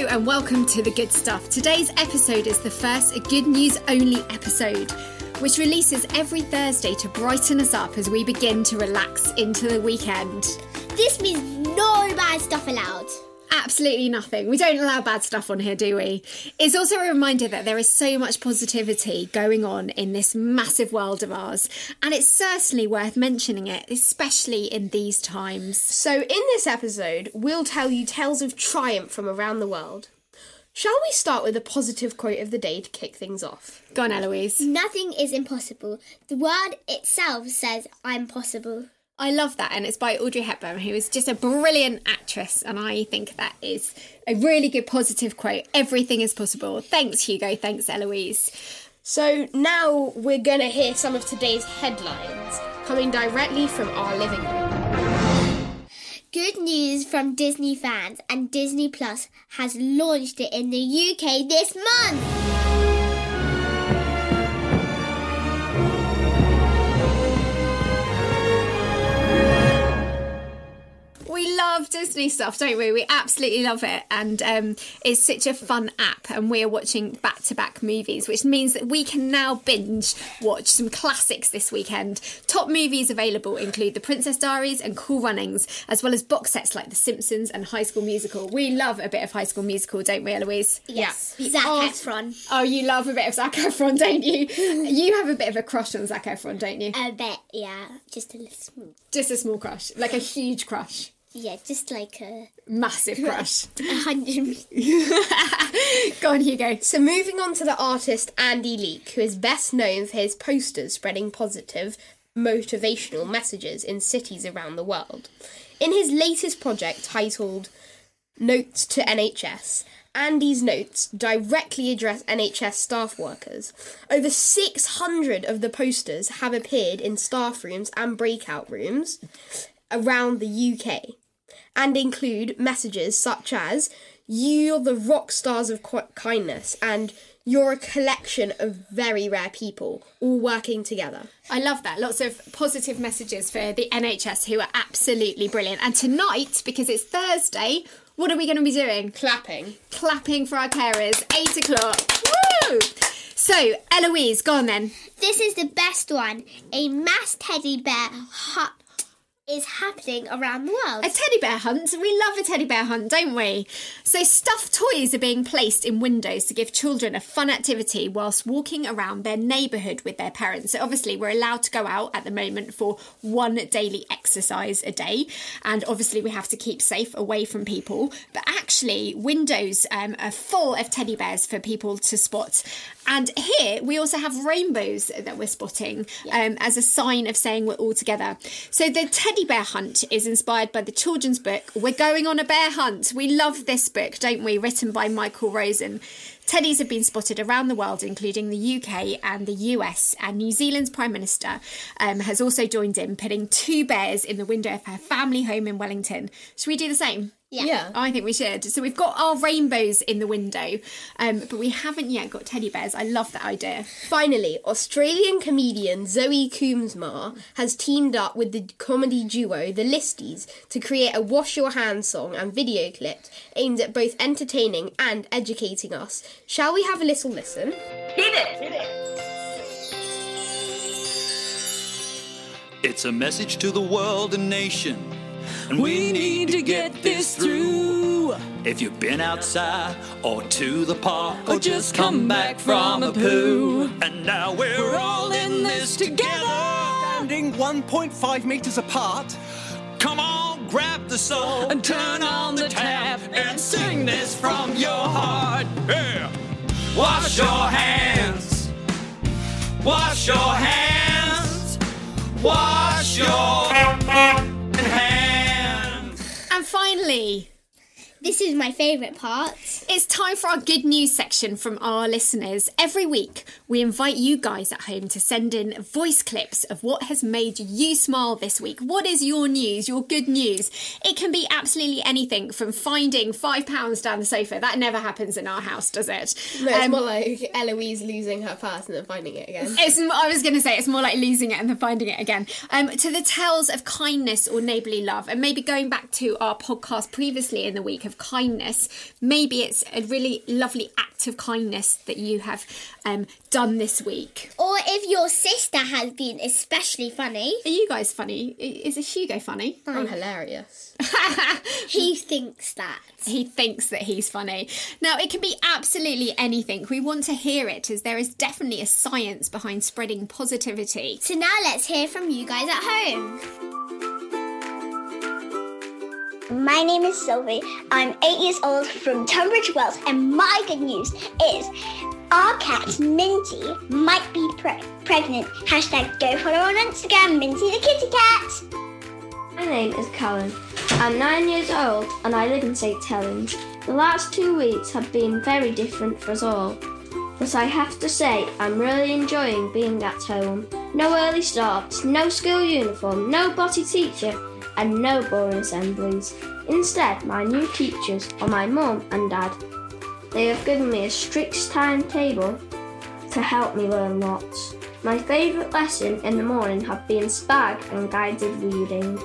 Hello and welcome to The Good Stuff. Today's episode is the first a Good News Only episode, which releases every Thursday to brighten us up as we begin to relax into the weekend. This means no bad stuff allowed. Absolutely nothing. We don't allow bad stuff on here, do we? It's also a reminder that there is so much positivity going on in this massive world of ours, and it's certainly worth mentioning it, especially in these times. So in this episode, we'll tell you tales of triumph from around the world. Shall we start with a positive quote of the day to kick things off? Go on, Eloise. Nothing is impossible. The word itself says I'm possible. I love that, and it's by Audrey Hepburn, who is just a brilliant actress, and I think that is a really good positive quote. Everything is possible. Thanks, Hugo. Thanks, Eloise. So now we're going to hear some of today's headlines coming directly from our living room. Good news from Disney fans, and Disney Plus has launched it in the UK this month. We love Disney stuff, don't we? We absolutely love it. And it's such a fun app. And we're watching back-to-back movies, which means that we can now binge watch some classics this weekend. Top movies available include The Princess Diaries and Cool Runnings, as well as box sets like The Simpsons and High School Musical. We love a bit of High School Musical, don't we, Eloise? Yes. Yeah. Zac Efron. Oh, you love a bit of Zac Efron, don't you? You have a bit of a crush on Zac Efron, don't you? A bit, yeah. Just a little small. Just a small crush. Like a huge crush. Yeah, just like a... massive crush. 100. Go on, Hugo. So moving on to the artist Andy Leek, who is best known for his posters spreading positive, motivational messages in cities around the world. In his latest project titled Notes to NHS, Andy's notes directly address NHS staff workers. Over 600 of the posters have appeared in staff rooms and breakout rooms around the UK, and include messages such as "You're the rock stars of kindness" and "You're a collection of very rare people, all working together." I love that. Lots of positive messages for the NHS, who are absolutely brilliant. And tonight, because it's Thursday, what are we going to be doing? Clapping. Clapping for our carers. 8 o'clock. Woo! So, Eloise, go on then. This is the best one. A mass teddy bear hut is happening around the world. A teddy bear hunt. We love a teddy bear hunt, don't we? So stuffed toys are being placed in windows to give children a fun activity whilst walking around their neighbourhood with their parents. So obviously we're allowed to go out at the moment for one daily exercise a day, and obviously we have to keep safe away from people. But actually windows are full of teddy bears for people to spot. And here we also have rainbows that we're spotting as a sign of saying we're all together. So the teddy bear hunt is inspired by the children's book We're Going on a Bear Hunt. We love this book, don't we? Written by Michael Rosen. Teddies have been spotted around the world, including the UK and the US, and New Zealand's Prime Minister has also joined in, putting 2 bears in the window of her family home in Wellington. Should we do the same? Yeah. I think we should. So we've got our rainbows in the window, but we haven't yet got teddy bears. I love that idea. Finally, Australian comedian Zoe Coombs-Marr has teamed up with the comedy duo The Listies to create a Wash Your Hands song and video clip aimed at both entertaining and educating us. Shall we have a little listen? It's a message to the world and nation, and we need to get this through. If you've been outside or to the park or just come back from a poo, and now we're all in this together, standing 1.5 metres apart. Come on, grab the soul and turn on the tap and sing this from your heart. Yeah. Wash your hands. Wash your hands. Wash your hands. And finally, this is my favourite part. It's time for our good news section from our listeners. Every week, we invite you guys at home to send in voice clips of what has made you smile this week. What is your news, your good news? It can be absolutely anything from finding £5 down the sofa. That never happens in our house, does it? No, it's more like Eloise losing her purse and then finding it again. I was going to say, it's more like losing it and then finding it again. To the tales of kindness or neighbourly love, and maybe going back to our podcast previously in the week of kindness. Maybe it's a really lovely act of kindness that you have done this week. Or if your sister has been especially funny. Are you guys funny? Is Hugo funny? I'm hilarious. He thinks that. He thinks that he's funny. Now, it can be absolutely anything. We want to hear it, as there is definitely a science behind spreading positivity. So now let's hear from you guys at home. My name is Sylvie. I'm 8 years old from Tunbridge Wells, and my good news is our cat Minty might be pregnant. Hashtag go follow on Instagram, Minty the Kitty Cat. My name is Callum. I'm 9 years old and I live in St Helens. The last 2 weeks have been very different for us all, but I have to say I'm really enjoying being at home. No early starts, no school uniform, no bossy teacher and no boring assemblies. Instead, my new teachers are my mum and dad. They have given me a strict timetable to help me learn lots. My favourite lesson in the morning have been spag and guided reading,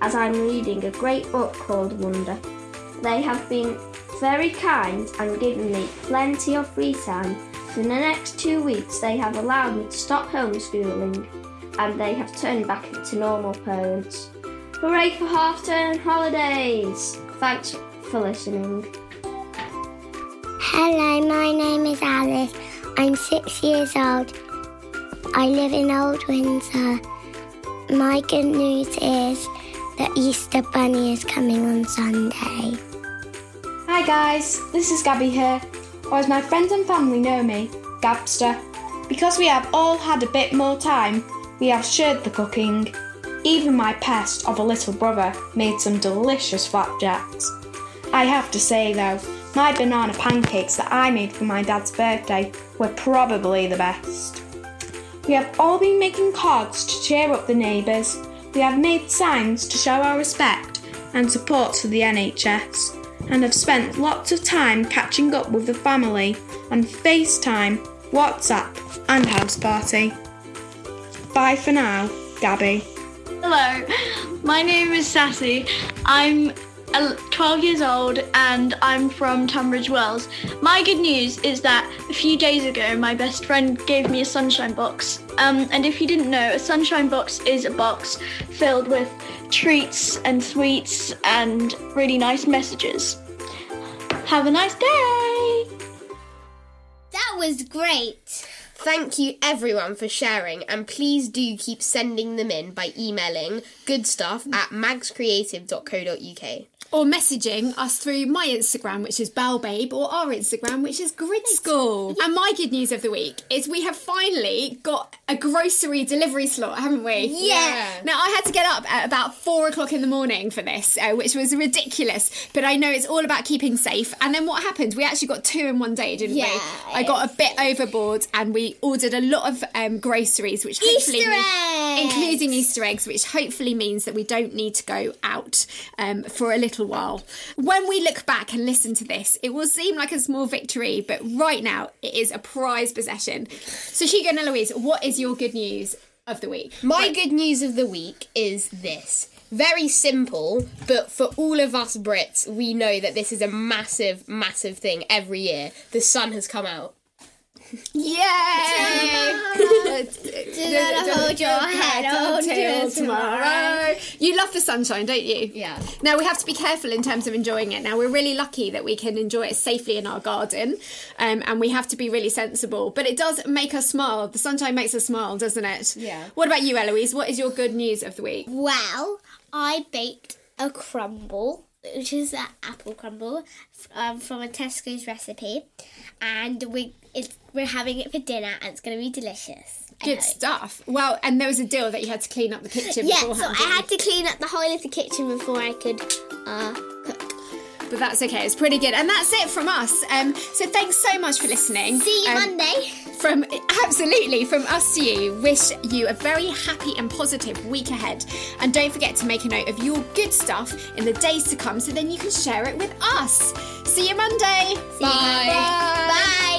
as I'm reading a great book called Wonder. They have been very kind and given me plenty of free time. For the next 2 weeks they have allowed me to stop homeschooling and they have turned back into normal parents. Hooray for half-term holidays! Thanks for listening. Hello, my name is Alice. I'm 6 years old. I live in Old Windsor. My good news is the Easter Bunny is coming on Sunday. Hi guys, this is Gabby here, or as my friends and family know me, Gabster. Because we have all had a bit more time, we have shared the cooking. Even my pest of a little brother made some delicious flapjacks. I have to say though, my banana pancakes that I made for my dad's birthday were probably the best. We have all been making cards to cheer up the neighbours. We have made signs to show our respect and support for the NHS, and have spent lots of time catching up with the family on FaceTime, WhatsApp and House Party. Bye for now, Gabby. Hello, my name is Sassy. I'm 12 years old and I'm from Tunbridge Wells. My good news is that a few days ago my best friend gave me a sunshine box, and if you didn't know, a sunshine box is a box filled with treats and sweets and really nice messages. Have a nice day! That was great! Thank you everyone for sharing, and please do keep sending them in by emailing goodstuff@magscreative.co.uk. Or messaging us through my Instagram, which is Bell Babe, or our Instagram, which is Grid School. And my good news of the week is we have finally got a grocery delivery slot, haven't we? Yeah. Now, I had to get up at about 4 o'clock in the morning for this, which was ridiculous. But I know it's all about keeping safe. And then what happened? We actually got two in one day, didn't we? I got a bit overboard and we ordered a lot of groceries, which hopefully including Easter eggs, which hopefully means that we don't need to go out for a little while. When we look back and listen to this, it will seem like a small victory, but right now it is a prized possession. So Hugo and Eloise, what is your good news of the week? My good news of the week is this. Very simple, but for all of us Brits, we know that this is a massive, massive thing every year. The sun has come out. Yay! Hold your head until tomorrow. You love the sunshine, don't you? Yeah. Now, we have to be careful in terms of enjoying it. Now, we're really lucky that we can enjoy it safely in our garden, and we have to be really sensible. But it does make us smile. The sunshine makes us smile, doesn't it? Yeah. What about you, Eloise? What is your good news of the week? Well, I baked a crumble, which is an apple crumble from a Tesco's recipe, and we're having it for dinner and it's going to be delicious. Good stuff. Well, and there was a deal that you had to clean up the kitchen beforehand. Yeah, so I had to clean up the whole of the kitchen before I could cook. But that's okay, it's pretty good. And that's it from us. So thanks so much for listening. See you Monday. From us to you. Wish you a very happy and positive week ahead. And don't forget to make a note of your good stuff in the days to come so then you can share it with us. See you Monday. Bye. Bye.